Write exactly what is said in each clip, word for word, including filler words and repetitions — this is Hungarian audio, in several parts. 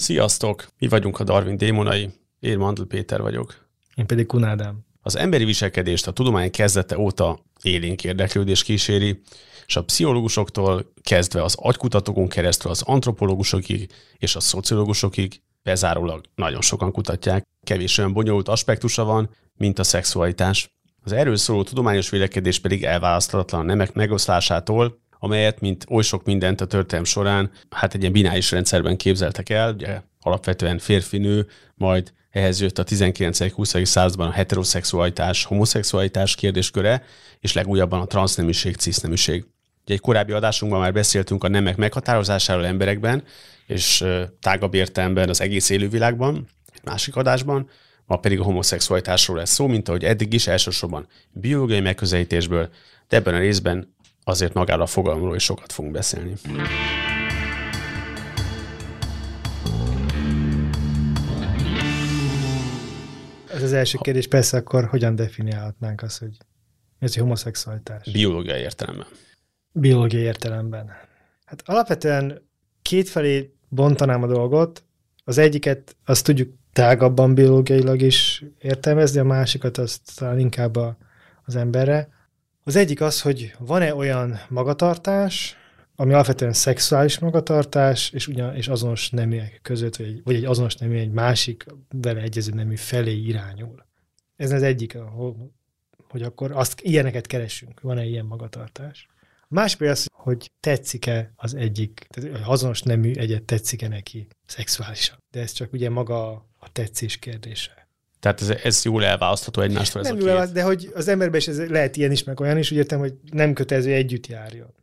Sziasztok! Mi vagyunk a Darwin Démonai, én Mandl Péter vagyok. Én pedig Kun Ádám. Az emberi viselkedést a tudomány kezdete óta élénk érdeklődés kíséri, és a pszichológusoktól kezdve az agykutatókon keresztül az antropológusokig és a szociológusokig bezárólag nagyon sokan kutatják. Kevés olyan bonyolult aspektusa van, mint a szexualitás. Az erről szóló tudományos vélekedés pedig elválaszthatatlan a nemek megoszlásától, amelyet, mint oly sok mindent a történelem során, hát egy ilyen bináris rendszerben képzeltek el, ugye alapvetően férfinő, majd ehhez jött a tizenkilencedik-huszadik században a heteroszexualitás, homoszexualitás kérdésköre, és legújabban a transznemiség, cisznemiség. Ugye egy korábbi adásunkban már beszéltünk a nemek meghatározásáról emberekben, és tágabb értelemben az egész élővilágban, másik adásban, ma pedig a homoszexualitásról lesz szó, mint ahogy eddig is, elsősorban biológiai megközelítésből, de ebben a részben azért magára a fogalomról is sokat fogunk beszélni. Ez az első kérdés, persze, akkor hogyan definiálhatnánk azt, hogy ez egy homoszexualitás? Biológiai értelemben. Biológiai értelemben. Hát alapvetően kétfelé bontanám a dolgot. Az egyiket azt tudjuk tágabban biológiailag is értelmezni, a másikat azt talán inkább a, az emberre. Az egyik az, hogy van-e olyan magatartás, ami alapvetően szexuális magatartás, és, ugyan, és azonos neműek között, vagy egy, vagy egy azonos nemű egy másik vele egyező nemű felé irányul. Ez az egyik, hogy akkor azt, ilyeneket keresünk, van-e ilyen magatartás. A másik az, hogy tetszik-e az egyik, tehát azonos nemű egyet tetszik-e neki szexuálisan. De ez csak ugye maga a tetszés kérdése. Tehát ez, ez jól elválasztható egymástól ez nem a jól két. De hogy az emberben is ez lehet ilyen is, meg olyan is, úgy értem, hogy nem kötelező együtt járjon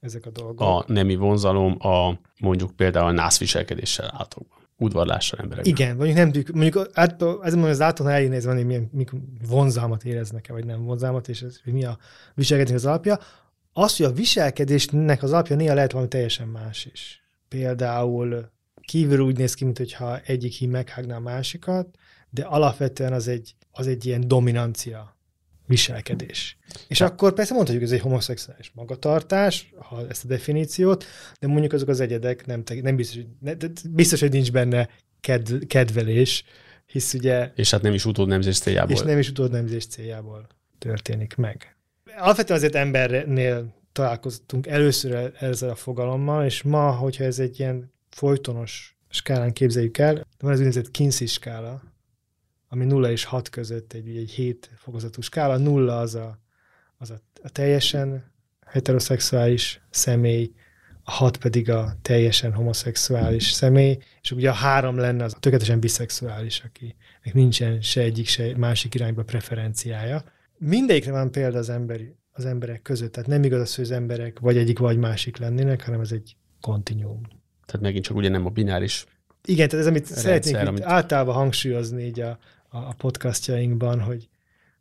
ezek a dolgok. A nemi vonzalom a mondjuk például a nász viselkedéssel állatokban, udvarlással emberekben. Igen, mondjuk nem tudjuk, mondjuk át, ez mondjuk az állaton elég néz van, hogy milyen vonzalmat éreznek-e, vagy nem vonzalmat, és ez, hogy mi a viselkedésnek az alapja. Az, hogy a viselkedésnek az alapja néha lehet valami teljesen más is. Például kívülről úgy néz ki, mintha egyik hím meghágná a másikat, de alapvetően az egy, az egy ilyen dominancia viselkedés. És akkor persze mondhatjuk, hogy ez egy homoszexuális magatartás, ha ezt a definíciót, de mondjuk azok az egyedek nem, nem biztos, hogy, ne, biztos, hogy nincs benne ked, kedvelés, hisz ugye... És hát nem is utódnemzés céljából. És nem is utódnemzés céljából történik meg. Alapvetően azért embernél találkoztunk először ezzel a fogalommal, és ma, hogyha ez egy ilyen folytonos skálán képzeljük el, van az úgynevezett Kinsey skála, ami nulla és hat között egy, egy hét fokozatú skála. nulla az, a, az a, a teljesen heteroszexuális személy, a hat pedig a teljesen homoszexuális személy, és ugye a három lenne az tökéletesen biszexuális, akinek nincsen se egyik, se másik irányba preferenciája. Mindegyikre van példa az, emberi, az emberek között, tehát nem igaz az, hogy az emberek vagy egyik, vagy másik lennének, hanem ez egy kontinuum. Tehát megint csak ugye nem a bináris. Igen, tehát ez, amit rendszer, szeretnénk amit... általában hangsúlyozni így a, a, a podcastjainkban, hogy,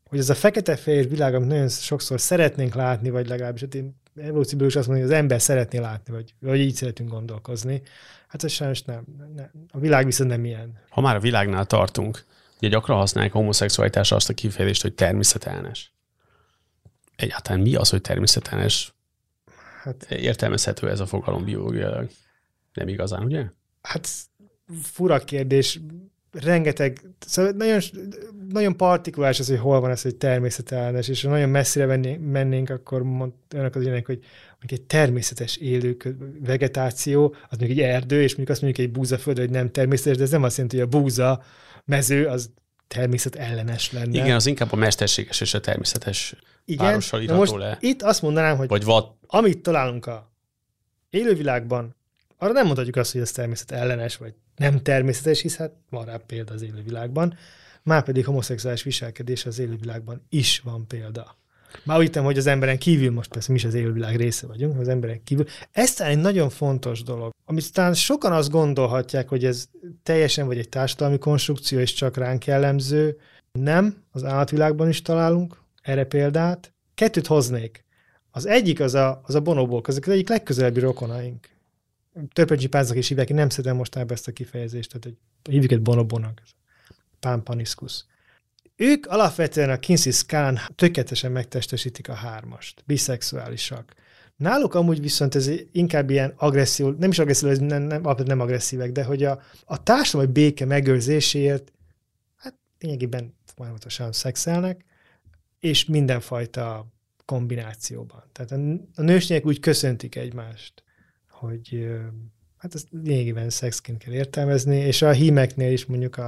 hogy ez a fekete-fehér világ, amit nagyon sokszor szeretnénk látni, vagy legalábbis, hát én evolúcióból is azt mondom, hogy az ember szeretné látni, vagy, vagy így szeretünk gondolkozni. Hát ez sajnos nem, nem. A világ viszont nem ilyen. Ha már a világnál tartunk, ugye gyakran használják a homoszexualitásra azt a kifejezést, hogy természetellenes. Egyáltalán mi az, hogy természetellenes? Hát... Értelmezhető ez a fogalom biológiailag. Nem igazán, ugye? Hát... Fura kérdés, rengeteg, szóval nagyon, nagyon partikuláris az, hogy hol van ez, hogy természetellenes, és ha nagyon messzire mennénk, mennénk akkor önök az ilyenek, hogy egy természetes élő vegetáció, az mondjuk egy erdő, és mondjuk azt mondjuk egy búzaföld, hogy nem természetes, de ez nem azt jelenti, hogy a búza mező az természetellenes lenne. Igen, az inkább a mesterséges és a természetes párossal írható le. Itt azt mondanám, hogy vagy vad. Amit találunk a élővilágban, arra nem mondhatjuk azt, hogy ez természetellenes, vagy nem természetes, hisz hát van rá példa az élővilágban. Márpedig homoszexuális viselkedés az élővilágban is van példa. Már úgy hittem, hogy az emberen kívül, most persze mi is az élővilág része vagyunk, az emberen kívül. Ez talán egy nagyon fontos dolog, amit talán sokan azt gondolhatják, hogy ez teljesen vagy egy társadalmi konstrukció, és csak ránk jellemző. Nem, az állatvilágban is találunk erre példát. Kettőt hoznék. Az egyik az a, az a bonobók, azok az egyik legközelebbi rokonaink. Törpöncsimpánznak is hívják, én nem szeretem mostanában ezt a kifejezést, tehát egy, hívjuk egy bonobónak, Pan paniscus. Ők alapvetően a Kinsey skálán tökéletesen megtestesítik a hármast, biszexuálisak. Náluk amúgy viszont ez inkább ilyen agresszió, nem is agresszió, nem, nem, nem agresszívek, de hogy a, a társadalmi béke megőrzéséért hát lényegében folyamatosan szexelnek, és mindenfajta kombinációban. Tehát a nősények úgy köszöntik egymást, hogy hát ezt lényegében szexként kell értelmezni, és a hímeknél is mondjuk a,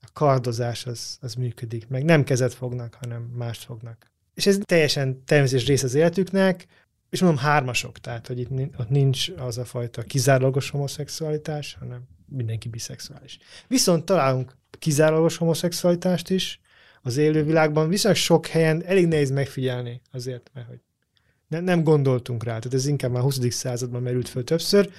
a kardozás az, az működik meg. Nem kezet fognak, hanem mást fognak. És ez teljesen természetes rész az életüknek, és mondom hármasok, tehát hogy itt nincs az a fajta kizárólagos homoszexualitás, hanem mindenki biszexuális. Viszont találunk kizárólagos homoszexualitást is az élővilágban, viszont sok helyen elég nehéz megfigyelni azért, mert hogy ne, nem gondoltunk rá, tehát ez inkább már a huszadik században merült föl többször,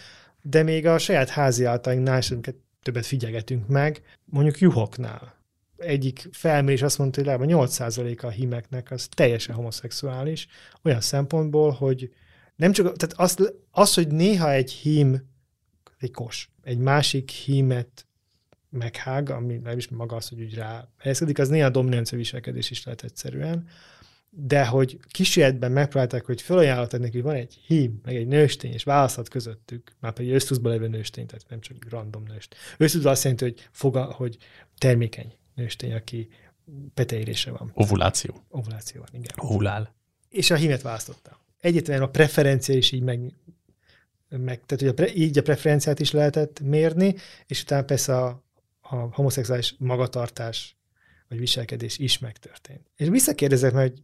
de még a saját háziáltainknál is többet figyelgetünk meg, mondjuk juhoknál. Egyik felmérés azt mondta, hogy legalább nyolc százaléka a hímeknek az teljesen homoszexuális, olyan szempontból, hogy nem csak, tehát az, az, hogy néha egy hím, egy kos, egy másik hímet meghág, ami nem is maga az, hogy úgy rá helyezkedik, az néha dominancia viselkedés is lehet egyszerűen, de hogy kísérletben megpróbálták, hogy felajánlották neki, hogy van egy hím, meg egy nőstény, és választhat közöttük, már pedig ösztuszban levő nőstény, tehát nem csak random nőstény. Ösztuszban azt jelenti, hogy, foga, hogy termékeny nőstény, aki peteérése van. Ovuláció. Ovuláció van, igen. Ovulál. És a hímet választotta. Egyetlen a preferencia is így meg, meg tehát hogy a pre, így a preferenciát is lehetett mérni, és utána persze a, a homoszexuális magatartás vagy viselkedés is megtörtént. És visszakérdezek meg, hogy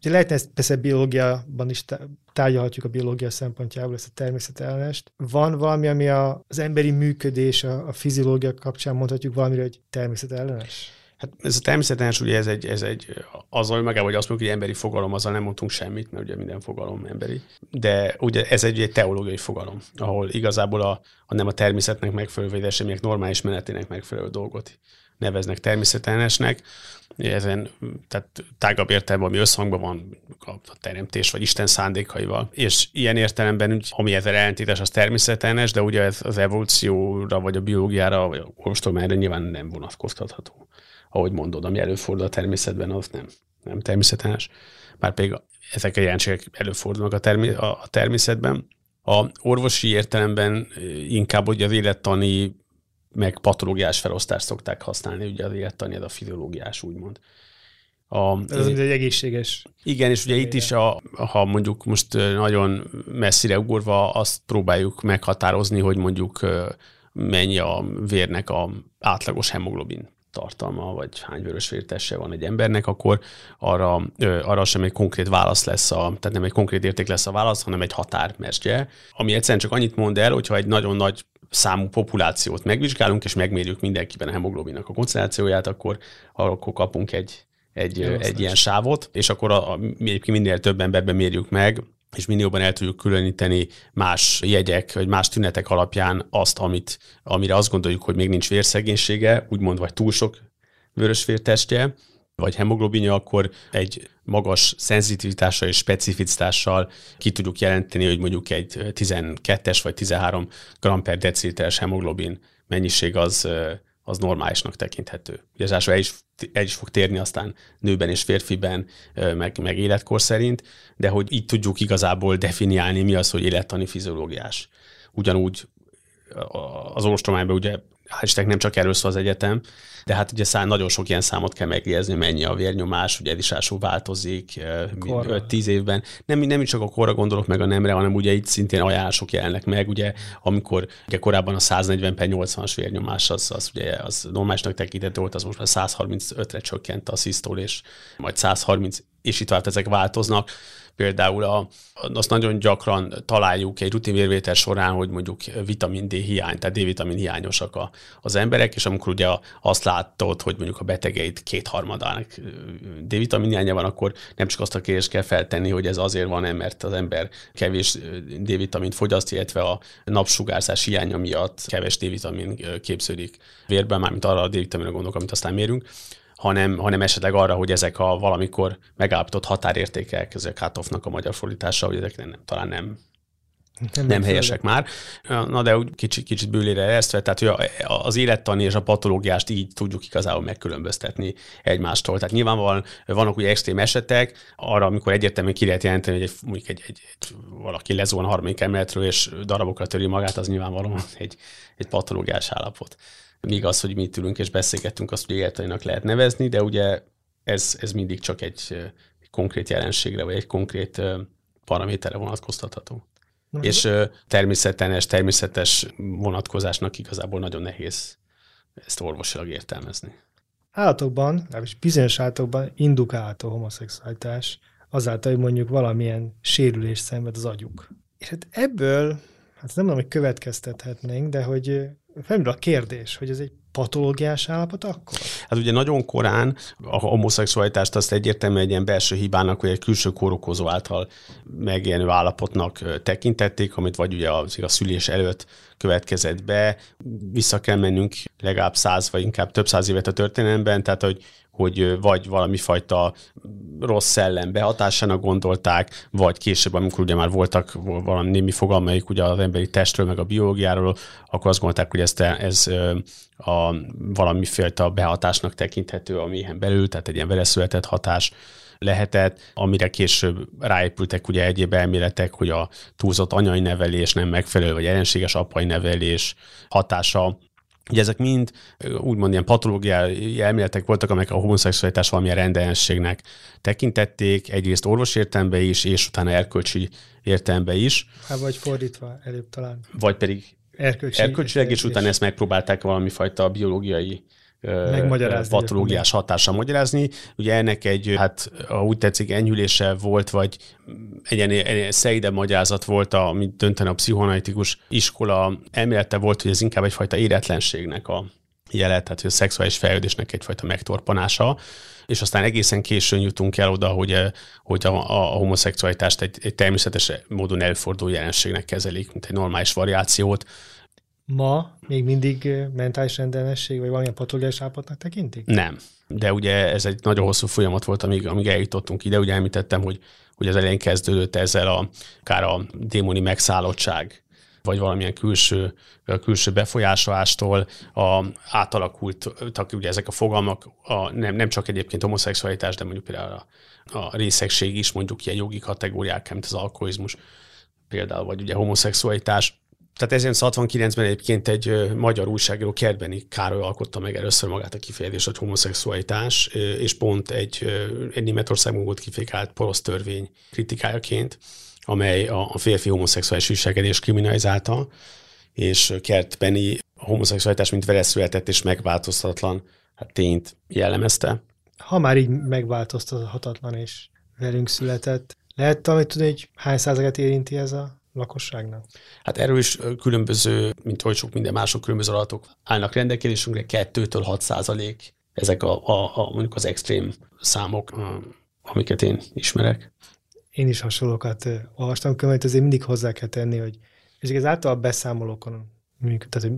ugye lehetne ezt persze biológiában is tárgyalhatjuk a biológia szempontjából ezt a természetellenest. Van valami, ami a, az emberi működés, a, a fiziológia kapcsán mondhatjuk valamire, hogy természetellenes? Hát ez a természetellenes, ugye ez egy, ez egy azzal megáll, hogy azt mondjuk, hogy emberi fogalom, azzal nem mondtunk semmit, mert ugye minden fogalom emberi. De ugye ez egy, egy teológiai fogalom, ahol igazából a, a nem a természetnek megfelelő, vagy események normális menetének megfelelő dolgot neveznek természetellenesnek. Ezen, tehát tágabb értelemben, ami összhangban van a teremtés, vagy Isten szándékaival. És ilyen értelemben, ami ezzel ellentétes, az természetellenes, de ugye ez az evolúcióra, vagy a biológiára, vagy a orvostudományra nyilván nem vonatkoztatható. Ahogy mondod, ami előfordul a természetben, az nem, nem természetellenes. Már pedig ezek a jelenségek előfordulnak a, termi, a természetben. A orvosi értelemben inkább ugye az élettani meg patológiás felosztást szokták használni, ugye az élettani, ez a fiziológiás, úgymond. A, ez egy egészséges. Igen, és ugye itt is, a, ha mondjuk most nagyon messzire ugorva, azt próbáljuk meghatározni, hogy mondjuk mennyi a vérnek a átlagos hemoglobin tartalma, vagy hány vörös vértesse van egy embernek, akkor arra, arra sem egy konkrét válasz lesz, a, tehát nem egy konkrét érték lesz a válasz, hanem egy határmesdje, ami egyszerűen csak annyit mond el, hogyha egy nagyon nagy számú populációt megvizsgálunk, és megmérjük mindenkiben a hemoglobinnak a koncentrációját, akkor, akkor kapunk egy, egy, egy ilyen sávot, és akkor a, a, minél több emberben mérjük meg, és minél jobban el tudjuk különíteni más jegyek, vagy más tünetek alapján azt, amit, amire azt gondoljuk, hogy még nincs vérszegénysége, úgymond vagy túl sok vörösvértestje, vagy hemoglobinja, akkor egy magas szenzitivitással és specificitással ki tudjuk jelenteni, hogy mondjuk egy tizenkettes vagy tizenhárom g per deciliteres hemoglobin mennyiség az, az normálisnak tekinthető. Ugye az el is, el is fog térni aztán nőben és férfiben, meg, meg életkor szerint, de hogy így tudjuk igazából definiálni, mi az, hogy élettani fiziológiás. Ugyanúgy az orvostudományban ugye hát nem csak erről szól az egyetem, de hát ugye szám, nagyon sok ilyen számot kell megjegyezni, mennyi a vérnyomás, ugye ez is ásó változik öt-tíz évben. Nem, nem csak a korra gondolok meg a nemre, hanem ugye itt szintén ajánlások jelennek meg, ugye amikor ugye korábban a száznegyven per nyolcvanas vérnyomás az, az ugye az normálisnak tekinthető volt, az most már százharmincötre csökkent a szisztól, és majd százharminc, és itt vált ezek változnak. Például a, azt nagyon gyakran találjuk egy rutinvérvétel során, hogy mondjuk vitamin D hiány, tehát D-vitamin hiányosak a, az emberek, és amikor ugye azt látod, hogy mondjuk a betegeit kétharmadának D-vitamin hiánya van, akkor nem csak azt a kérdést kell feltenni, hogy ez azért van-e, mert az ember kevés D-vitamint fogyaszt, illetve a napsugárzás hiánya miatt kevés D-vitamin képződik vérben, mármint arra a D-vitaminra gondolok, amit aztán mérünk, Hanem, hanem esetleg arra, hogy ezek a valamikor megállapított határértékek, ezek Háthoffnak a magyar fordítása, hogy ezek nem, talán nem Nem, nem helyesek már. Na de úgy kicsit, kicsit bőlére eresztve, tehát az élettani és a patológiást így tudjuk igazából megkülönböztetni egymástól. Tehát nyilvánvalóan vannak ugye extrém esetek arra, amikor egyértelműen ki lehet jelenteni, hogy egy, egy, egy, egy, valaki lezón harmadik emeletről és darabokra töri magát, az nyilvánvalóan egy, egy patológiás állapot. Míg az, hogy mit ülünk és beszélgettünk, azt ugye élettaninak lehet nevezni, de ugye ez, ez mindig csak egy, egy konkrét jelenségre, vagy egy konkrét paraméterre vonatkoztatható. Na, és természetes, természetes vonatkozásnak igazából nagyon nehéz ezt orvosilag értelmezni. Állatokban, és bizonyos állatokban indukálható homoszexualitás azáltal, hogy mondjuk valamilyen sérülést szenved az agyuk. És hát ebből, hát nem tudom, hogy következtethetnénk, de hogy felmerül a kérdés, hogy ez egy patológiás állapot akkor? Hát ugye nagyon korán a homoszexualitást azt egyértelműen egy ilyen belső hibának, vagy egy külső kórokozó által megjelenő állapotnak tekintették, amit vagy ugye az, a szülés előtt következett be. Vissza kell mennünk legalább száz, vagy inkább több száz évet a történelemben, tehát hogy hogy vagy valami fajta rossz szellem behatásának gondolták, vagy később, amikor ugye már voltak valami némi fogalmaik ugye az emberi testről, meg a biológiáról, akkor azt gondolták, hogy ezt, ez a valamiféle behatásnak tekinthető, ami ilyen belül, tehát egy ilyen veleszületett hatás lehetett, amire később ráépültek ugye egyéb elméletek, hogy a túlzott anyai nevelés nem megfelelő, vagy ellenséges apai nevelés hatása. Ugye ezek mind úgymond ilyen patológiai elméletek voltak, amelyek a homoszexualitás valamilyen rendellenességnek tekintették, egyrészt orvosi értelemben is, és utána erkölcsi értelemben is. Hát vagy fordítva előbb talán. Vagy pedig erkölcsi, erkölcsileg, és utána ezt megpróbálták valami fajta biológiai patológiás hatással magyarázni. Ugye ennek egy, hát ha úgy tetszik, enyhülése volt, vagy egy ilyen szeidebb magyarázat volt, amit döntően a pszichoanalitikus iskola elmélete volt, hogy ez inkább egyfajta éretlenségnek a jele, tehát hogy a szexuális fejlődésnek egyfajta megtorpanása, és aztán egészen későn jutunk el oda, hogy, hogy a, a homoszexualitást egy, egy természetes módon előforduló jelenségnek kezelik, mint egy normális variációt. Ma még mindig mentális rendellenesség, vagy valamilyen patológiás állapotnak tekintik? Nem. De ugye ez egy nagyon hosszú folyamat volt, amíg, amíg eljutottunk ide. Ugye említettem, hogy, hogy az elején kezdődött ezzel a, akár a démoni megszállottság, vagy valamilyen külső, külső befolyásolástól a, átalakultak ugye ezek a fogalmak, a, nem, nem csak egyébként homoszexualitás, de mondjuk például a, a részegség is, mondjuk ilyen jogi kategóriák, mint az alkoholizmus például, vagy ugye homoszexualitás. Tehát ezerkilencszázhatvankilencben egyébként egy magyar újságíró, Kertbeny Károly alkotta meg először magát a kifejezést, hogy homoszexualitás, és pont egy, egy Németországban volt kifékált porosz törvény kritikájaként, amely a férfi homoszexuális viselkedést kriminalizálta, és Kertbeny a homoszexualitás mint veleszületett és megváltoztatlan hát tényt jellemezte. Ha már így megváltoztathatatlan és velünk született, lehet talán tudni, hogy hány százalékát érinti ez a lakosságnak? Hát erről is különböző, mint hogy sok minden mások különböző adatok állnak rendelkezésünkre, kettőtől hat százalék ezek a, a, a, mondjuk az extrém számok, amiket én ismerek. Én is hasonlókat olvastam, különben azért mindig hozzá kell tenni, hogy ezek az általában beszámolókon, tehát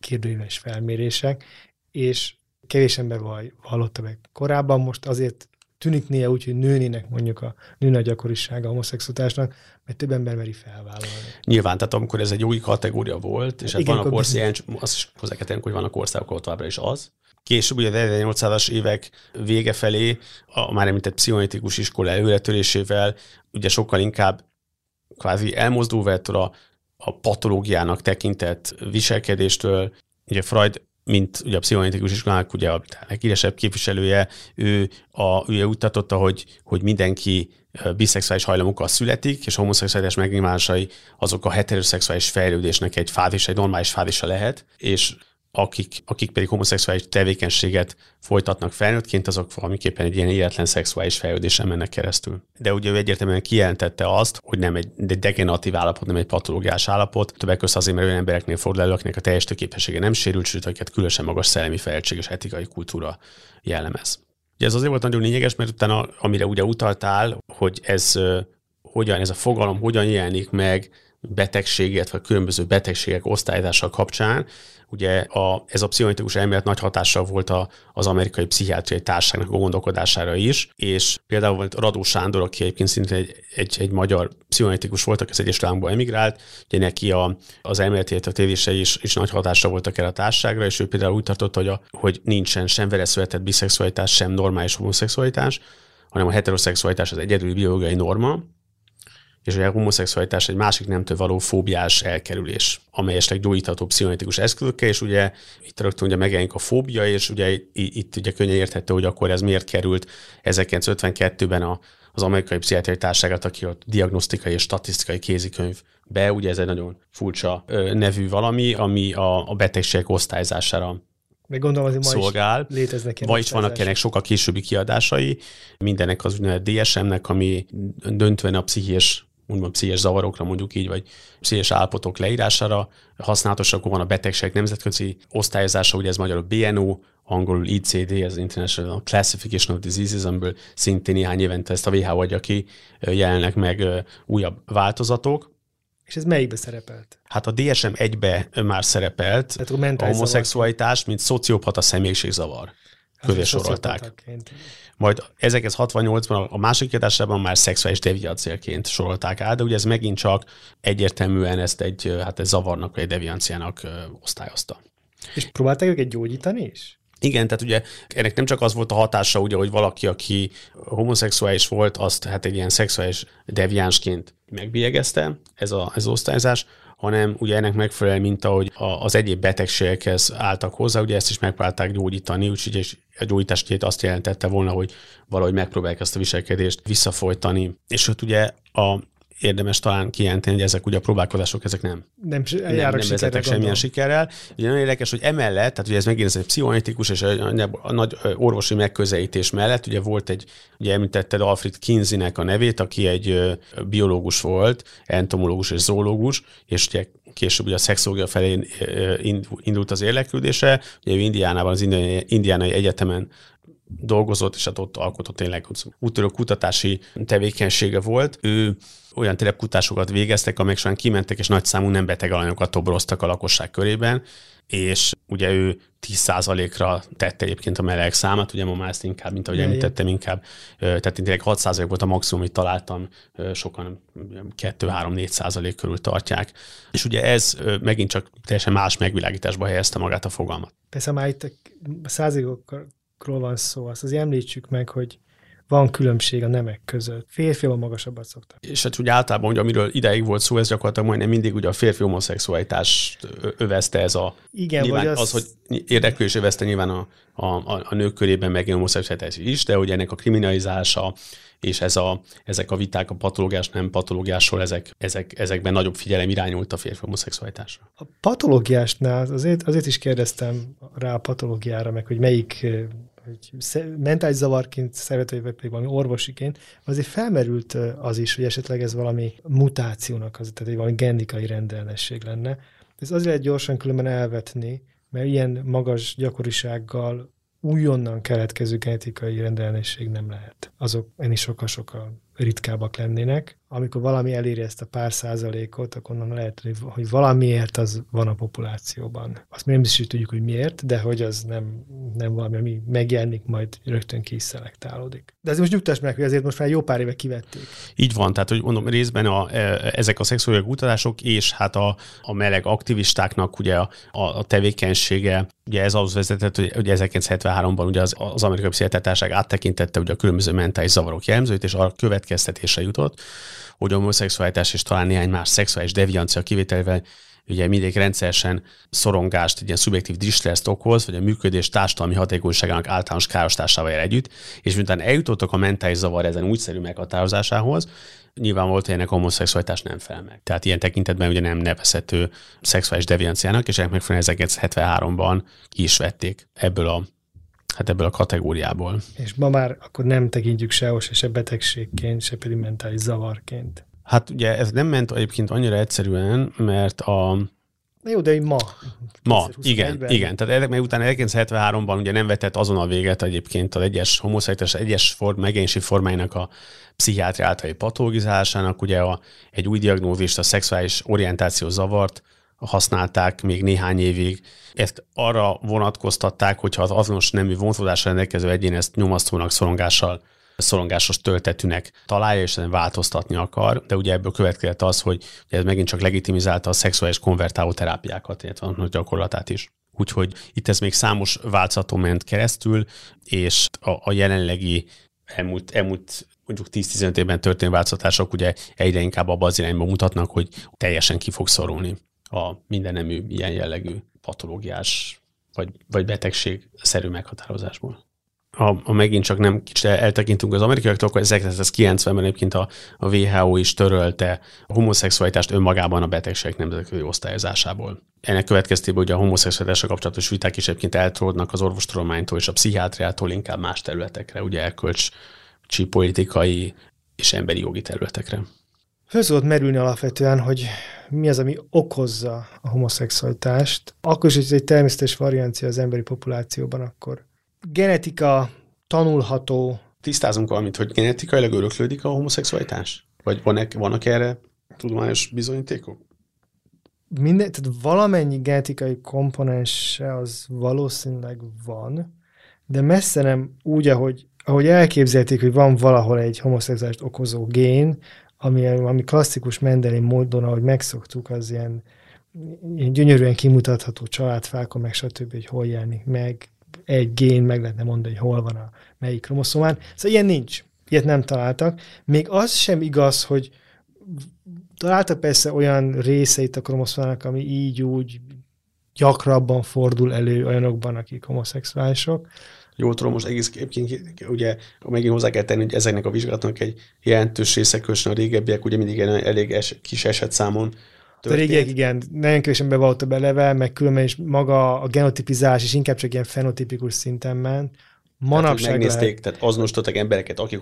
kérdőíves felmérések, és kevés ember hallotta meg korábban, most azért tűnik néha úgy, hogy nőnének mondjuk a nőne a gyakorisága a homoszexualitásnak, mert több ember meri felvállalni. Nyilván, tehát amikor ez egy jogi kategória volt, és hát, hát vannak országok, azt is hozzá kell tenni, hogy vannak országok, ahol továbbra is az. Később ugye a ezernyolcszázas évek vége felé, a már említett pszichoanalitikus iskola előretörésével, ugye sokkal inkább kvázi elmozdulva ettől a, a patológiának tekintett viselkedéstől, ugye Freud, mint ugye a pszichoanalitikus iskolának ugye a leghíresebb képviselője, ő, a, ő úgy tartotta, hogy, hogy mindenki biszexuális hajlamokkal születik, és a homoszexuális megnyilvánulásai azok a heteroszexuális fejlődésnek egy fázisa, egy normális fázisa lehet, és akik, akik pedig homoszexuális tevékenységet folytatnak felnőttként, azok valamiképpen egy ilyen életlen szexuális fejlődésen mennek keresztül. De ugye ő egyértelműen kijelentette azt, hogy nem egy, egy degeneratív állapot, nem egy patológiás állapot, többek között azért, mert olyan embereknél fordul elő, akinek a teljesítő képessége nem sérült, sőt, akiket különösen magas szellemi fejlettség és etikai kultúra jellemez. Ugye ez azért volt nagyon lényeges, mert utána, amire ugye utaltál, hogy ez hogyan, ez a fogalom hogyan jelenik meg betegséget, vagy különböző betegségek osztályozása kapcsán, ugye a, ez a pszichoanalitikus elmélet nagy hatással volt a, az amerikai pszichiátriai társaságnak a gondolkodására is, és például volt Radó Sándor, aki egyébként szintén egy, egy, egy magyar pszichoanalitikus volt, aki az Egyesült Államokba emigrált, ugye neki a, az elméletét a tévései is, is nagy hatással voltak erre a társaságra, és ő például úgy tartotta, hogy, a, hogy nincsen sem vele született biszexualitás, sem normális homoszexualitás, hanem a heteroszexualitás az egyedüli biológiai norma, és a homoszexualitás egy másik nemtől való fóbiás elkerülés, amely esetleg gyógyítható pszichoanalitikus eszközökkel, és ugye itt rögtön ugye megjelenik a fóbia, és ugye itt ugye könnyen érthető, hogy akkor ez miért került ezerkilencszázötvenkettőben a, az amerikai pszichiátriai társaságot, aki a diagnosztikai és statisztikai kézikönyv be, ugye ez egy nagyon furcsa nevű valami, ami a, a betegségek osztályzására meg gondolom, hogy ma szolgál. Is léteznek ilyen. Ma is vannak ennek sokkal későbbi kiadásai, mindenek az úgynevezett dé es em-nek, ami döntően a pszichés, úgymond pszichés zavarokra mondjuk így, vagy pszichés állapotok leírására használatos, akkor van a betegségek nemzetközi osztályozása, ugye ez magyarul bé en o, angolul i cé dé, az International Classification of Diseases, amiből szintén néhány évente ezt a vé há o adja ki, jelennek meg újabb változatok. És ez melyikbe szerepelt? Hát a dé es em egybe már szerepelt, tehát a homoszexualitás, mint szociopata személyiségzavar. Kövé sorolták. Majd ezerkilencszázhatvannyolcban a második kiadásában már szexuális devianciaként sorolták át, de ugye ez megint csak egyértelműen ezt egy, hát egy zavarnak, vagy egy devianciának osztályozta. És próbálták őket gyógyítani is? Igen, tehát ugye ennek nem csak az volt a hatása, ugye, hogy valaki, aki homoszexuális volt, azt hát egy ilyen szexuális deviánsként megbélyegezte, ez, a, ez az osztályozás, hanem ugye ennek megfelelően, mint ahogy az egyéb betegségekhez álltak hozzá, ugye ezt is megpróbálták gyógyítani, úgyhogy a gyógyítás azt jelentette volna, hogy valahogy megpróbálják ezt a viselkedést visszafolytani. És ott ugye a, érdemes talán kijelenteni, hogy ezek ugye a próbálkozások, ezek nem, nem, nem, nem vezettek semmilyen sikerrel. Ugye nagyon érdekes, hogy emellett, tehát ugye ez megint ez egy pszichoanalitikus és a nagy orvosi megközelítés mellett, ugye volt egy, ugye említetted Alfred Kinseynek a nevét, aki egy biológus volt, entomológus és zoológus, és ugye később ugye a szexológia felé indult az érdeklődése, ugye Indiánában, az Indiánai Egyetemen dolgozott, és hát ott alkotott tényleg úttörő kutatási tevékenysége volt. Ő olyan telepkutásokat végeztek, amelyek során kimentek, és nagy számú nem beteg alanyokat toboroztak a lakosság körében, és ugye ő tíz százalékra tette egyébként a meleg számát, ugye ma már ezt inkább, mint ahogy említettem, inkább, tehát tényleg hat százalék volt a maximum, amit találtam, sokan kettő-három-négy százalék körül tartják. És ugye ez megint csak teljesen más megvilágításba helyezte magát a fogalmat. Persze már itt a százalékokról van szó, azt azért említsük meg, hogy van különbség a nemek között. Férfiban magasabbat szoktak. És hát úgy általában, ugye, amiről ideig volt szó, ez gyakorlatilag majdnem mindig ugye a férfi homoszexualitást övezte ez a... Igen, nyilván az, az, hogy érdeklő is övezte nyilván a, a, a, a nők körében meg homoszexualitás is, de hogy ennek a kriminalizálása és ez a, ezek a viták a patológiás, nem patológiásról, ezek, ezek, ezekben nagyobb figyelem irányult a férfi homoszexualitásra. A patológiásnál azért, azért is kérdeztem rá a patológiára meg, hogy melyik... hogy mentális zavarként, szervezeti, vagy pedig valami orvosiként, azért felmerült az is, hogy esetleg ez valami mutációnak, az, tehát valami genetikai rendellenesség lenne. Ez azért lehet gyorsan különben elvetni, mert ilyen magas gyakorisággal újonnan keletkező genetikai rendellenesség nem lehet. Azok ennél sokkal-sokkal ritkábbak lennének. Amikor valami eléri ezt a pár százalékot, akkor onnan lehet, hogy valamiért az van a populációban. Azt mi nem is tudjuk, hogy miért, de hogy az nem, nem valami, ami megjelenik, majd rögtön ki is szelektálódik. De ez most nyugtass meg, hogy azért most már jó pár éve kivették. Így van, tehát hogy mondom, részben a, ezek a szexuális kutatások és hát a, a meleg aktivistáknak ugye a, a tevékenysége, ugye ez ahhoz vezetett, hogy, hogy ezerkilencszázhetvenháromban ugye az, az amerikai pszichiátriai társaság áttekintette ugye a különböző mentális zavarok jellemzőit, és arra következtetésre jutott, hogy a homoszexualitás és talán néhány más szexuális deviancia kivételével ugye mindig rendszeresen szorongást, egy ilyen szubjektív distresszt okoz, vagy a működés társadalmi hatékonyságának általános károsításával jár együtt, és miután eljutottak a mentális zavar ezen újszerű meghatározásához, nyilván volt, hogy ennek a homoszexualitás nem fel meg. Tehát ilyen tekintetben ugye nem nevezhető szexuális devianciának, és ennek megfelelően ezerkilencszázhetvenháromban ki is vették ebből a Hát ebből a kategóriából. És ma már akkor nem tekintjük sehol se, se betegségként, se pedig mentális zavarként. Hát ugye ez nem ment egyébként annyira egyszerűen, mert a, Jó, de ma. Ma, igen, igen. Tehát utána ezerkilencszázhetvenháromban ugye nem vetett azonnal véget egyébként az egyes homoszexuális egyes form, megélési formáinak a pszichiátria általi patologizálásának, ugye a, egy új diagnózist, a szexuális orientáció zavart használták még néhány évig. Ezt arra vonatkoztatták, hogyha az azonos nemű vonzódással rendelkező egyén ezt nyomasztónak, szorongással, szorongásos töltetűnek találja, és ezen változtatni akar, de ugye ebből következett az, hogy ez megint csak legitimizálta a szexuális konvertáló terápiákat, illetve annak gyakorlatát is. Úgyhogy itt ez még számos változaton ment keresztül, és a, a jelenlegi elmúlt, elmúlt mondjuk tíz-tizenöt évben történő változtatások ugye egyre inkább abba az irányba mutatnak, hogy teljesen ki fog szorulni a mindennemű ilyen jellegű patológiás vagy, vagy betegségszerű meghatározásból. Ha, ha megint csak nem kicsit eltekintünk az amerikaiaktól, akkor ezerkilencszázkilencvenben egyébként a, a dupla vé há ó is törölte a homoszexualitást önmagában a betegségek nemzetközi osztályozásából. Ennek következtében ugye a homoszexualitással kapcsolatos viták is egyébként eltolódnak az orvostudománytól és a pszichiátriától inkább más területekre, ugye elkölcsi, politikai és emberi jogi területekre. Föl szokott merülni alapvetően, hogy mi az, ami okozza a homoszexualitást. Akkor is, hogy ez egy természetes variancia az emberi populációban, akkor genetika tanulható. Tisztázunk valamit, hogy genetikailag öröklődik a homoszexualitás? Vagy vannak erre tudományos bizonyítékok? Minden, tehát valamennyi genetikai komponens az valószínűleg van, de messze nem úgy, ahogy, ahogy elképzelték, hogy van valahol egy homoszexuálitást okozó gén, ami, ami klasszikus mendeli módon, ahogy megszoktuk, az ilyen, ilyen gyönyörűen kimutatható családfákon, meg stb., hogy hol jelenik meg, egy gén, meg lehetne mondani, hogy hol van a melyik kromoszomán. Szóval ilyen nincs. Ilyet nem találtak. Még az sem igaz, hogy találtak persze olyan részeit a kromoszomának, ami így úgy gyakrabban fordul elő olyanokban, akik homoszexuálisok. Jól tudom, most egész képként ugye megint hozzá kell tenni, hogy ezeknek a vizsgálatnak egy jelentős része, különösen a régebbiek, ugye mindig elég es, kis esetszámon történt. A régiek, igen, nagyon kevésen bevallta beleve, meg különben is maga a genotipizás is inkább csak ilyen fenotipikus szinten ment. Manapság tehát, megnézték, lehet. Tehát azonosítottak embereket, akik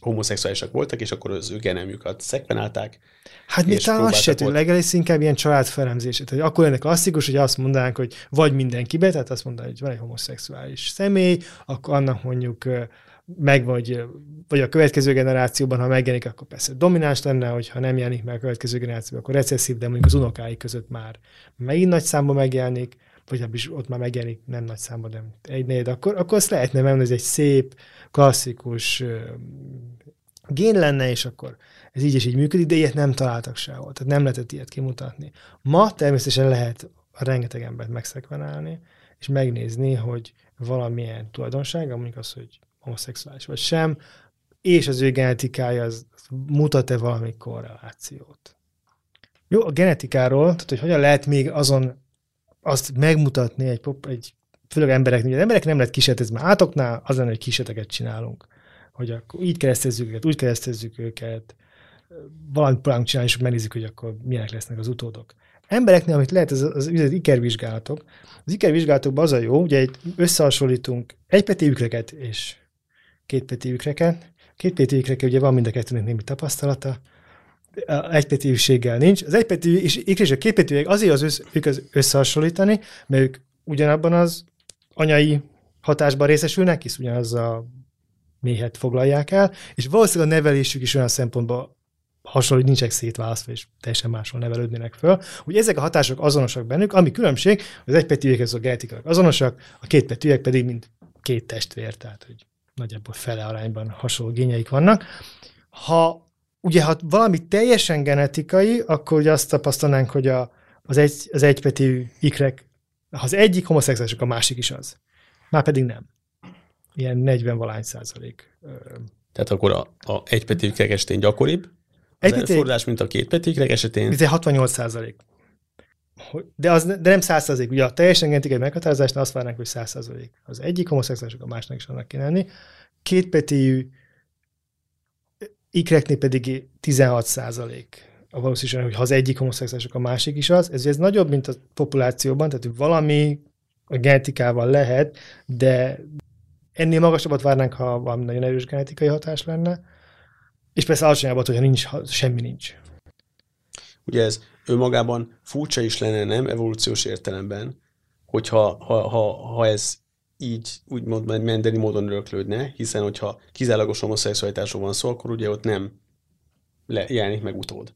homoszexuálisak voltak, és akkor az ő genemüket szekvenálták. Hát mi talán azt se tűnt, legalábbis inkább ilyen családfelemzés. Tehát akkor ennek klasszikus, hogy azt mondanánk, hogy vagy mindenkibe, tehát azt mondanánk, hogy van egy homoszexuális személy, akkor annak mondjuk meg vagy, vagy a következő generációban, ha megjelenik, akkor persze domináns lenne, hogyha nem jelenik meg a következő generációban, akkor recesszív, de mondjuk az unokái között már megint nagy számban megjelenik, vagy is ott már megjelenik, nem nagy számban, de egy negyed, akkor, akkor azt lehetne menni, ez egy szép, klasszikus uh, gén lenne, és akkor ez így és így működik, de ilyet nem találtak sehol, tehát nem lehetett ilyet kimutatni. Ma természetesen lehet rengeteg embert megszekvenálni, és megnézni, hogy valamilyen tulajdonsága, mondjuk az, hogy homoszexuális vagy sem, és az ő genetikája az mutat-e valami korrelációt. Jó, a genetikáról, tehát hogy hogyan lehet még azon azt megmutatni egy, pop, egy főleg embereknek, az emberek nem lehet kísérletezni, már átoknál az lenne, hogy kísérleteket csinálunk, hogy akkor így keresztezzük őket, úgy keresztezzük őket, valamit próbálunk csinálni, és megnézzük, hogy akkor milyenek lesznek az utódok. Embereknél, amit lehet, az, az ikervizsgálatok. Az ikervizsgálatokban az a jó, ugye itt összehasonlítunk egypeti ükreket és kétpeti ükreket. Kétpeti ükreke ugye van mind a kettőnek némi tapasztalata, egypetűséggel nincs. Az egypetű és, és a kétpetűek azért az össz, ők az összehasonlítani, mert ők ugyanabban az anyai hatásban részesülnek, hisz ugyanaz a méhet foglalják el, és valószínűleg a nevelésük is olyan szempontból hasonló, hogy nincsenek szétválasztva, és teljesen máshol nevelődnének föl. Ugye ezek a hatások azonosak bennük, ami különbség, az egypetűek az a genetikailag azonosak, a kétpetűek pedig mind két testvér, tehát hogy nagyjából fele arányban hasonló génjeik vannak. Ha Ugye, ha valami teljesen genetikai, akkor ugye azt tapasztalnánk, hogy a, az, egy, az egypetű ikrek, ha az egyik homoszexuális, a másik is az. Márpedig nem. Ilyen negyven-valány százalék. Tehát akkor a, a egypetű ikrek esetén gyakoribb az elfordulás, mint a kétpetű ikrek esetén? Ez hatvannyolc százalék. De, az, de nem száz százalék. Ugye a teljesen genetikai meghatározásnál azt várnánk, hogy száz százalék. Az egyik homoszexuális, a másnak is annak kéne lenni. Kétpetű ikreknél pedig tizenhat százalék a valószínűség, hogy ha az egyik homoszexuális, a másik is az. Ez, ez nagyobb, mint a populációban, tehát valami a genetikával lehet, de ennél magasabbat várnánk, ha valami nagyon erős genetikai hatás lenne, és persze alacsonyabbat, hogyha nincs, ha semmi nincs. Ugye ez önmagában furcsa is lenne, nem evolúciós értelemben, hogyha ha, ha, ha ez így úgymond mendeli módon öröklődne, hiszen hogyha kizálagos homoszexualitásról van szó, akkor ugye ott nem le, jelenik meg utód.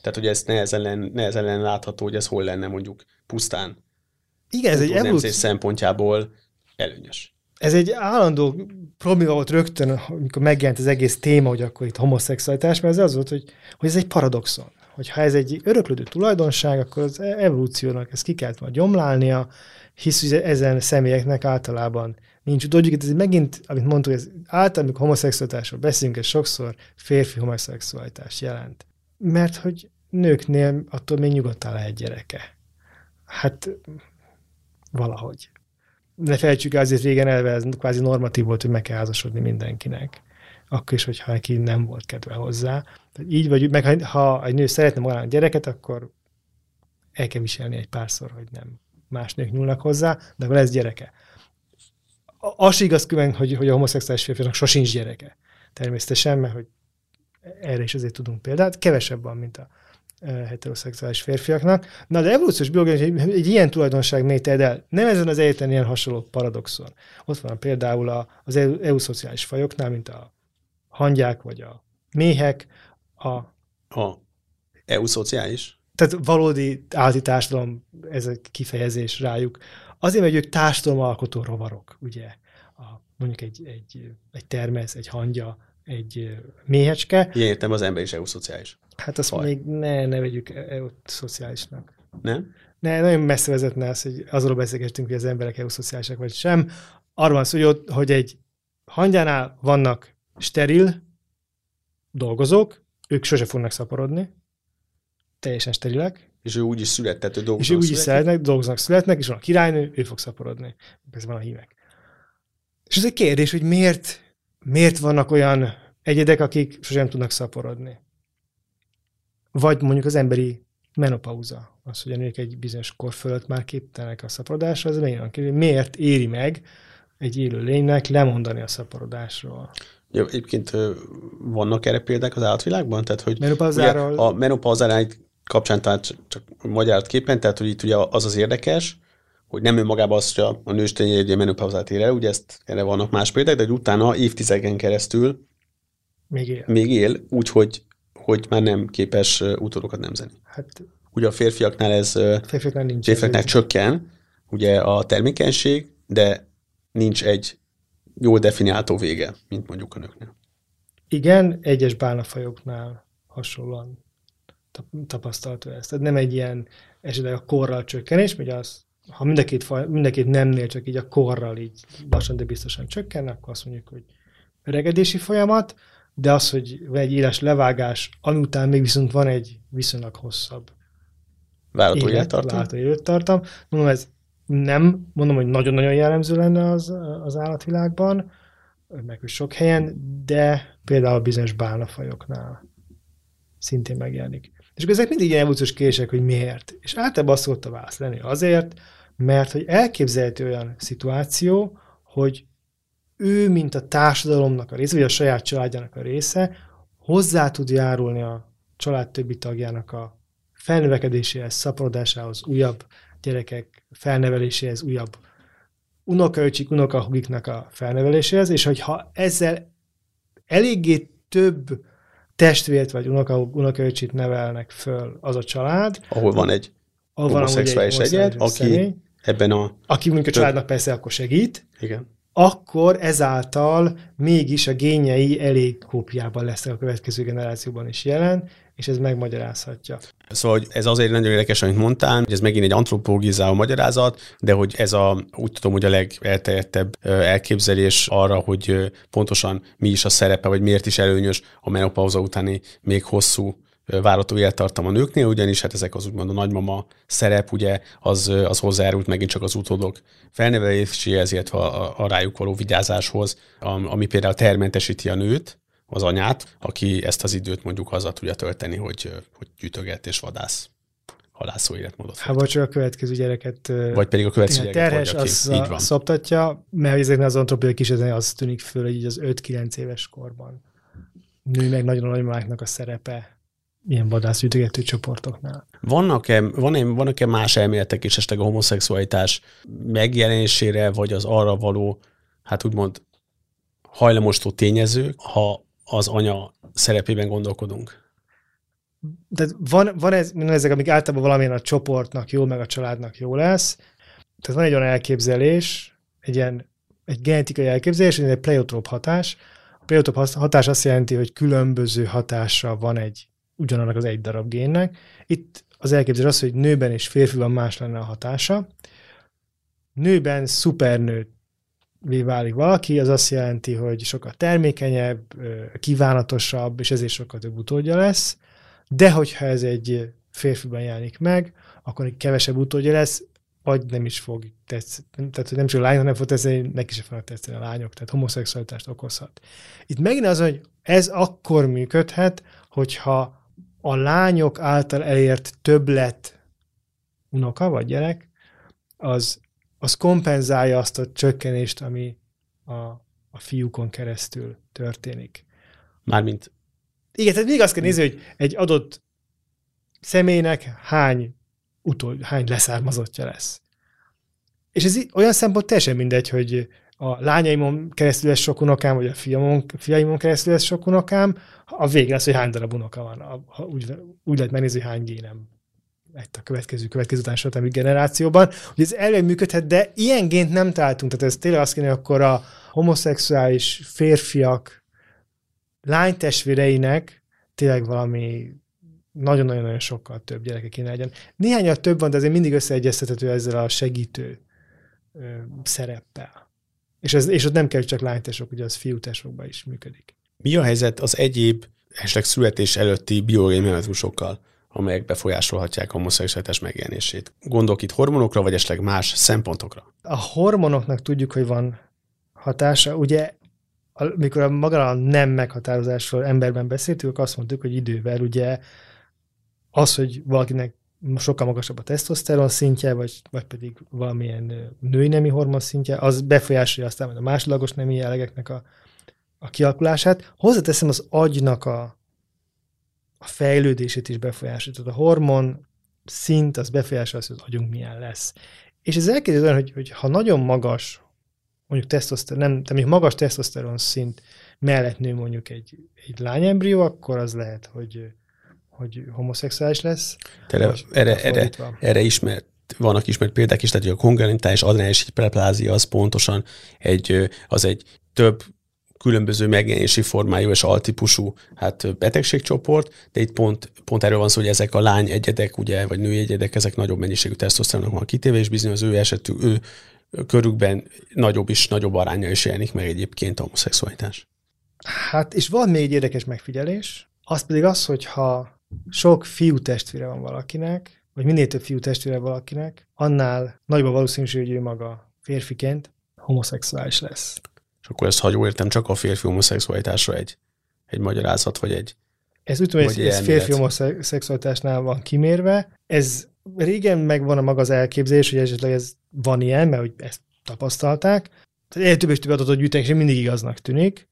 Tehát, hogy ez nehezen, nehezen lenne látható, hogy ez hol lenne mondjuk pusztán. Igen, ez egy evolúció szempontjából előnyös. Ez egy állandó probléma volt rögtön, amikor megjelent az egész téma, hogy akkor itt homoszexualitás, mert ez az volt, hogy, hogy ez egy paradoxon. Hogy ha ez egy öröklődő tulajdonság, akkor az evolúciónak ezt ki kellett majd gyomlálnia, hisz hogy ezen személyeknek általában nincs utódjuk. Ez megint, amit mondtuk, ez általában, amikor homoszexualitásról beszélünk, ez sokszor férfi homoszexualitást jelent. Mert hogy nőknél attól még nyugodtan lehet gyereke. Hát valahogy. Ne felejtsük el, azért régen elve ez kvázi normatív volt, hogy meg kell házasodni mindenkinek. Akkor is, hogyha neki nem volt kedve hozzá. Tehát így vagy, meg ha egy nő szeretne magának gyereket, akkor el kell viselni egy párszor, hogy nem más nők nyúlnak hozzá, de akkor lesz gyereke. Az igaz külön, hogy, hogy a homoszexuális férfiaknak sosincs gyereke. Természetesen, mert hogy erre is azért tudunk példát, kevesebb van, mint a heteroszexuális férfiaknak. Na, de evolúciós biológia egy, egy ilyen tulajdonság métered el. Nem ezen az egyetlen ilyen hasonló paradoxon. Ott van például a, az euszociális fajoknál, mint a hangyák vagy a méhek. A, a euszociális? Tehát valódi állati társadalom, ez a kifejezés rájuk. Azért, mert ők társadalomalkotó rovarok, ugye? A, mondjuk egy, egy, egy termesz, egy hangya, egy méhecske. Ilyen értem, az ember is euszociális. Hát azt Faj. még ne, ne vegyük euszociálisnak. Nem? Ne, nagyon messze vezetne az, hogy azról beszélgettünk, hogy az emberek euszociálisak vagy sem. Arról van szó, hogy egy hangyánál vannak steril dolgozók, ők sose fognak szaporodni, teljesen sterilek. És ő úgy is született, ő dolgoznak, és ő úgy is születnek, dolgoznak, születnek, és van a királynő, ő fog szaporodni. Ez van a hímek. És ez egy kérdés, hogy miért Miért vannak olyan egyedek, akik sosem tudnak szaporodni? Vagy mondjuk az emberi menopauza, az, hogy a nők egy bizonyos kor fölött már képtelenek a szaporodásra, ez megint kérdés, miért éri meg egy élő lénynek lemondani a szaporodásról? Ja, egyébként vannak erre példák az állatvilágban? Tehát, hogy menopauzáról... A menopauzáról kapcsán tehát csak magyar képen, tehát hogy itt ugye az az érdekes, hogy nem önmagában az, hogy a nőstény egy menopauzát ér el, ugye ezt, erre vannak más példák, de utána évtizedeken keresztül még él, még él úgyhogy hogy már nem képes utódokat nemzeni. Hát, ugye a férfiaknál ez férfiaknál, nincs férfiaknál ez csökken, nincs. Ugye a termékenység, de nincs egy jól definiáltó vége, mint mondjuk a nőknél. Igen, egyes bálnafajoknál hasonlóan tapasztalható ez. Tehát nem egy ilyen esetleg a korral csökkenés, ugye az ha mind a két faj, mind a két nemnél csak így a korral így lassan, de biztosan csökken, akkor azt mondjuk, hogy öregedési folyamat, de az, hogy egy éles levágás, amután még viszont van egy viszonylag hosszabb várható élettartam. élettartam. Mondom, ez nem, mondom, hogy nagyon-nagyon jellemző lenne az, az állatvilágban, meg hogy sok helyen, de például bizonyos bálnafajoknál szintén megjelenik. És akkor ezek mindig ilyen evolúciós kérdések, hogy miért. És általában azt szokott a válasz lenni azért, mert hogy elképzelhető olyan szituáció, hogy ő, mint a társadalomnak a része, vagy a saját családjának a része, hozzá tud járulni a család többi tagjának a felnövekedéséhez, szaporodásához, újabb gyerekek felneveléséhez, újabb unokaöcsik, unokahugiknak a felneveléséhez, és hogyha ezzel eléggé több testvért vagy unoka, unokaöcsit nevelnek föl az a család. Ahol van egy homoszexuális egyed, aki személy, ebben a... Aki mondjuk a családnak persze akkor segít, igen. Akkor ezáltal mégis a génjei elég kópiában lesznek a következő generációban is jelen, és ez megmagyarázhatja. Szóval ez azért nagyon érdekes, amit mondtál, hogy ez megint egy antropologizáló magyarázat, de hogy ez a, úgy tudom, hogy a legelterjedtebb elképzelés arra, hogy pontosan mi is a szerepe, vagy miért is előnyös a menopauza utáni még hosszú várható élettartam a nőknél, ugyanis hát ezek az úgymond a nagymama szerep, ugye, az, az hozzájárult megint csak az utódok felneveléséhez, illetve a, a rájuk való vigyázáshoz, ami például termentesíti a nőt, az anyát, aki ezt az időt mondjuk haza tudja tölteni, hogy, hogy gyűjtöget és vadász halászó életmódot. Hát vagy csak a következő gyereket vagy pedig a következő gyereket terhes, az így van. Szoptatja, mert ezeknél az antropológiai kísérleteknél az tűnik föl, hogy így az öt-kilenc éves korban nő meg nagyon a nagymamáknak a szerepe ilyen vadászütögető csoportoknál. Vannak-e, vannak-e más elméletek is esetleg a homoszexualitás megjelenésére, vagy az arra való, hát úgymond hajlamostó tényezők, ha az anya szerepében gondolkodunk? Tehát van, van ez, ezek, amik általában valamilyen a csoportnak jó, meg a családnak jó lesz. Tehát van egy olyan elképzelés, egy ilyen egy genetikai elképzelés, egy pleiotróp hatás. A pleiotróp hatás azt jelenti, hogy különböző hatása van egy ugyanannak az egy darab génnek. Itt az elképzelés az, hogy nőben és férfiban más lenne a hatása. Nőben szupernővé válik valaki, az azt jelenti, hogy sokkal termékenyebb, kívánatosabb, és ezért sokkal több utódja lesz. De hogyha ez egy férfiban jelenik meg, akkor egy kevesebb utódja lesz, vagy nem is fog tetszeni. Tehát, hogy nem csak a lányok, nem fog tetszeni, neki sem fognak tetszeni a lányok. Tehát homoszexualitást okozhat. Itt megint az, hogy ez akkor működhet, hogyha a lányok által elért többlet unoka vagy gyerek, az, az kompenzálja azt a csökkenést, ami a, a fiúkon keresztül történik. Mármint? Igen, tehát még azt kell nézni, hogy egy adott személynek hány utol, hány leszármazottja lesz. És ez olyan szempont teljesen mindegy, hogy a lányaimon keresztül lesz sok unokám, vagy a fiamon, fiaimon keresztül lesz sok unokám, a végén az, hogy hány darab unoka van. A, ha úgy, úgy lehet megnézni, hogy hány génem lett a következő, következő után sotámi generációban. Ugye ez elveg működhet, de ilyen gént nem találtunk. Tehát ez tényleg azt kéne, hogy akkor a homoszexuális férfiak lánytestvéreinek tényleg valami nagyon-nagyon sokkal több gyereke kéne legyen. Néhányat több van, de azért mindig összeegyeztethető ezzel a segítő ö, szereppel. És, ez, és ott nem kell csak lánytesok, ugye az fiútesokban is működik. Mi a helyzet az egyéb esetleg születés előtti biológiai mechanizmusokkal, amelyek befolyásolhatják a homoszexualitás megjelenését? Gondolok itt hormonokra, vagy esetleg más szempontokra? A hormonoknak tudjuk, hogy van hatása. Ugye amikor a maga a nem meghatározásról emberben beszéltünk, azt mondtuk, hogy idővel ugye az, hogy valakinek sokkal magasabb a tesztoszteron szintje, vagy, vagy pedig valamilyen női nemi hormon szintje, az befolyásolja aztán majd a másodlagos nemi jellegeknek a, a kialakulását. Hozzáteszem, az agynak a, a fejlődését is befolyásolja. Tehát a hormon szint az befolyásolja, hogy az agyunk milyen lesz. És ez elképzelhető, hogy, hogy ha nagyon magas, mondjuk tesztoszteron, nem, tehát mondjuk magas tesztoszteron szint mellett nő mondjuk egy, egy lányembrió, akkor az lehet, hogy, hogy homoszexuális lesz. Erre, erre, erre, erre ismert, vannak ismert példák is, tehát hogy a kongenitális adrenális hiperplázia az pontosan egy, az egy több különböző megjelenési formájú és altípusú hát betegségcsoport, de itt pont, pont erről van szó, hogy ezek a lány egyedek, ugye, vagy női egyedek, ezek nagyobb mennyiségű tesztoszteronnak van kitéve, és bizony az ő esetük, ő körükben nagyobb is, nagyobb aránya is jelenik meg egyébként a homoszexualitás. Hát, és van még egy érdekes megfigyelés, az pedig az, hogyha sok fiú testvére van valakinek, vagy minél több fiú testvére valakinek, annál nagyobb a valószínűség, hogy ő maga férfiként homoszexuális lesz. És akkor ezt, ha jól értem, csak a férfi homoszexualitásra egy, egy magyarázat, vagy egy... Ez úgy tudom, hogy ez férfi homoszexualitásnál van kimérve, ez... Régen megvan a maga az elképzelés, hogy esetleg ez van ilyen, mert hogy ezt tapasztalták. Tehát egyre több és több adatot gyűjtenek, és mindig igaznak tűnik.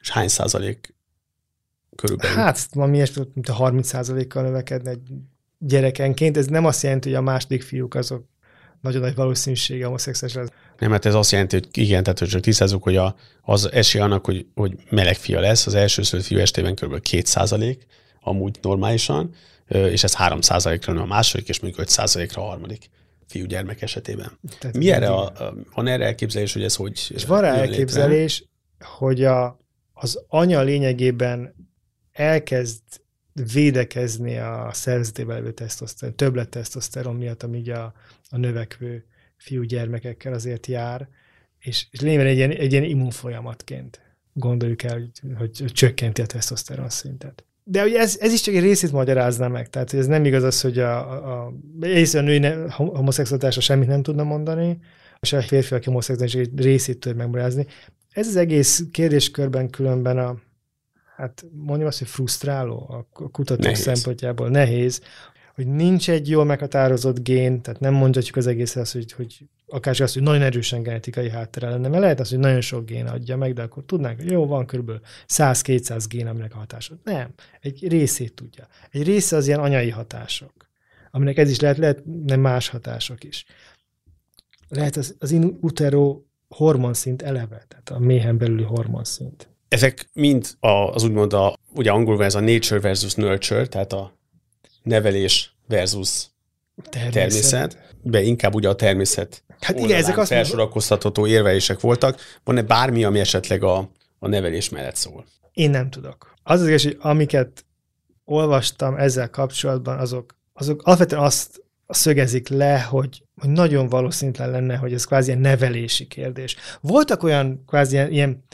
És hány százalék körülbelül? Hát, valami ilyesmi, mint a harminc százalékkal növekedne egy gyerekenként. Ez nem azt jelenti, hogy a második fiúk azok nagyon nagy valószínűsége homoszexuális lesz. Nem, mert ez azt jelenti, hogy igen, tehát hogy csak tisztázzuk, hogy a, az esély annak, hogy, hogy meleg fia lesz, az elsőszülött fiú estében körülbelül két százalék, amúgy normálisan, és ez három százalékra nő a második, és mondjuk öt százalékra a harmadik fiúgyermek esetében. Tehát mi erre a, a, van erre elképzelés, hogy ez hogy... És van rá elképzelés, létre? Hogy a, az anya lényegében elkezd védekezni a szervezetében levő tesztoszteron, többlet tesztoszteron miatt, amíg a, a növekvő fiúgyermekekkel azért jár, és, és lényegében egy ilyen, egy ilyen immunfolyamatként gondoljuk el, hogy, hogy csökkenti a tesztoszteron szintet. De ugye ez, ez is csak egy részét magyarázná meg. Tehát ez nem igaz az, hogy a, a, a női homoszexualitásra semmit nem tudna mondani, és a férfi, aki homoszexuális részét tudja megmagyarázni. Ez az egész kérdéskörben különben a, hát mondjam azt, hogy frusztráló a kutatók nehéz. Szempontjából nehéz. hogy nincs egy jól meghatározott gén, tehát nem mondhatjuk az egészre azt, hogy, hogy akár azt, hogy nagyon erősen genetikai háttere lenne, mert lehet az, hogy nagyon sok gén adja meg, de akkor tudnánk, hogy jó, van körülbelül száz-kétszáz gén, aminek a hatása. Nem, egy részét tudja. Egy része az ilyen anyai hatások, aminek ez is lehet, lehet nem más hatások is. Lehet az, az in utero hormonszint eleve, tehát a méhen belüli hormonszint. Ezek mind az úgymond, a, ugye angolban ez a nature versus nurture, tehát a nevelés versus természet. természet de inkább ugye a természet hát igen, ezek azt felsorakoztatható érvelések voltak. Van-e bármi, ami esetleg a, a nevelés mellett szól? Én nem tudok. Az az igaz, hogy amiket olvastam ezzel kapcsolatban, azok, azok alapvetően azt szögezik le, hogy, hogy nagyon valószínűtlen lenne, hogy ez kvázi ilyen nevelési kérdés. Voltak olyan kvázi ilyen, ilyen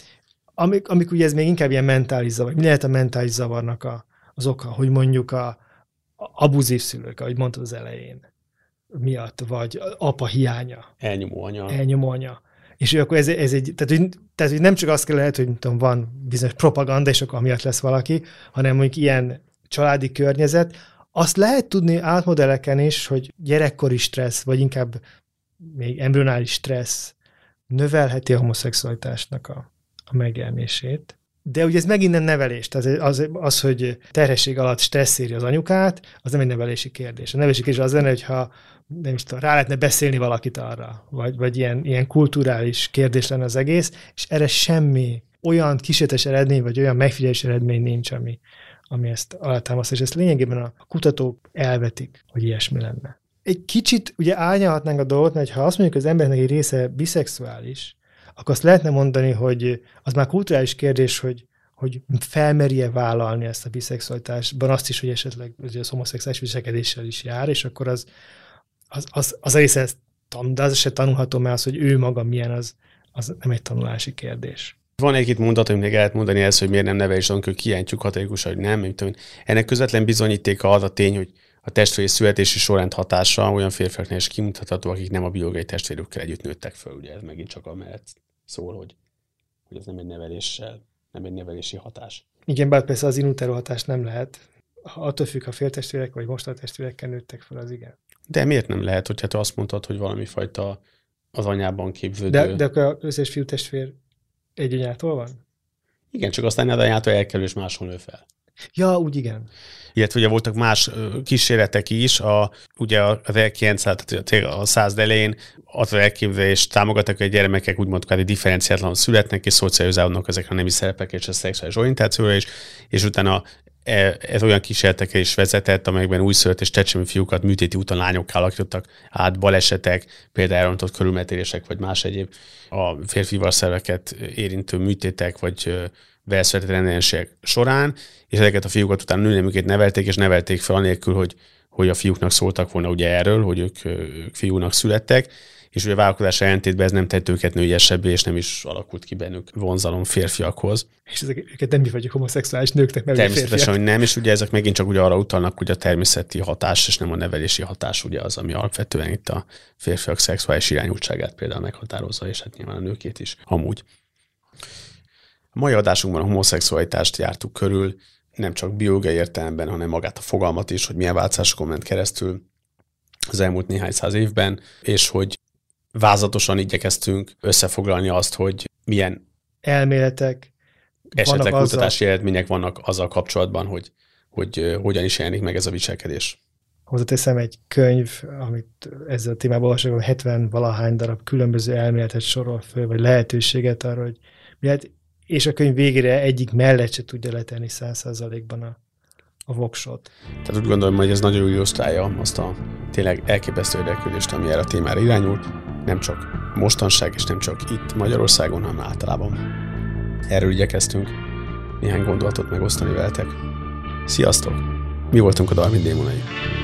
amik, amik ugye ez még inkább ilyen mentális zavar. Mi lehet a mentális zavarnak a, az oka, hogy mondjuk a, a abuzív szülők, ahogy mondtad az elején, miatt, vagy apa hiánya. Elnyomó anya. Elnyomó anya. És akkor ez, ez egy, tehát hogy, tehát hogy nem csak azt kell lehet, hogy tudom, van bizonyos propaganda, és akkor amiatt lesz valaki, hanem mondjuk ilyen családi környezet. Azt lehet tudni átmodelleken is, hogy gyerekkori stressz, vagy inkább még embryonális stressz növelheti a homoszexualitásnak a a megjelenését. De ugye ez megint nem nevelés. Tehát az, az, hogy terhesség alatt stressz éri az anyukát, az nem egy nevelési kérdés. A nevelési kérdés az lenne, hogyha nem is tudom, rá lehetne beszélni valakit arra, vagy, vagy ilyen, ilyen kulturális kérdés lenne az egész, és erre semmi olyan kísérletes eredmény, vagy olyan megfigyelés eredmény nincs, ami, ami ezt alátámasztja, és ezt lényegében a kutatók elvetik, hogy ilyesmi lenne. Egy kicsit ugye árnyalhatnánk a dolgot, mert ha azt mondjuk, hogy az embernek egy része biszexuális, akkor azt lehetne mondani, hogy az már kulturális kérdés, hogy, hogy felmerje vállalni ezt a biszexualitásban azt is, hogy esetleg az homoszexuális viselkedéssel is jár, és akkor az, az, az, az a része, de az se tanulható, mert az, hogy ő maga milyen, az, az nem egy tanulási kérdés. Van egy-két mondat, amit még lehet mondani ezt, hogy miért nem nevelés, amikor kijelentjük hatályosan, hogy nem. Ennek közvetlen bizonyítéka az a tény, hogy a testvér születési sorrend hatása olyan férfiaknál is kimutatható, akik nem a biológiai testvérükkel együtt nőttek föl. Ugye ez megint csak amellett szól, hogy, hogy ez nem egy neveléssel, nem egy nevelési hatás. Igen, bár persze az in utero hatás nem lehet. Attól függ, ha féltestvérek vagy mostani testvérekkel nőttek föl, az igen. De miért nem lehet, hogyha te azt mondtad, hogy valami fajta az anyában képződő... De, de akkor az összes fiú testvér egy anyától van? Igen, csak aztán az anyától elkerül és máshol nő fel. Ja, úgy igen. Illetve ugye voltak más kísérletek is, a, ugye az ezerkilencszáz elején az elképzelést támogattak, hogy a gyermekek úgymond kvázi differenciátlanul születnek, és szocializálódnak ezekre a nemi szerepekre és a szexuális orientációra is, és utána ez olyan kísérletekre is vezetett, amelyekben újszülött és csecsemő fiúkat műtéti úton lányokká alakítottak át, balesetek, például elrontott körülmetélések, vagy más egyéb a férfi ivarszerveket érintő műtétek, vagy velszületett rendellenségek során, és ezeket a fiúkat utána nőnemüket nevelték, és nevelték fel anélkül, hogy, hogy a fiúknak szóltak volna ugye erről, hogy ők, ők fiúnak születtek, és ugye a vállalkozásra ellentétben ez nem tett őket nőiesebbé, és nem is alakult ki bennük vonzalom férfiakhoz. És ezek, őket nem mi vagyok homoszexuális nőknek, mert természetesen, hogy nem, és ugye ezek megint csak ugye arra utalnak, hogy a természeti hatás, és nem a nevelési hatás ugye az, ami alapvetően itt a férfiak szexuális irányultságát például meghatározza, és hát nyilván a nőkét is amúgy. A mai adásunkban a homoszexualitást jártuk körül, nem csak biológiai értelemben, hanem magát a fogalmat is, hogy milyen változásokon ment keresztül az elmúlt néhány száz évben, és hogy vázatosan igyekeztünk összefoglalni azt, hogy milyen elméletek, esetleg kutatási eredmények vannak azzal kapcsolatban, hogy, hogy hogyan is jelenik meg ez a viselkedés. Hozzáteszem egy könyv, amit ezzel a témában olvasok, hetven valahány darab különböző elméletet sorol föl, vagy lehetőséget arra, hogy mi lehet, és a könyv végére egyik mellett se tudja letenni száz százalékban a, a voksot. Tehát úgy gondolom, hogy ez nagyon illusztrálja azt a tényleg elképesztő érdeklődést, ami erre a témára irányult, nem csak mostanság, és nem csak itt Magyarországon, hanem általában. Erről igyekeztünk néhány gondolatot megosztani veletek. Sziasztok! Mi voltunk a Darwin Démonai.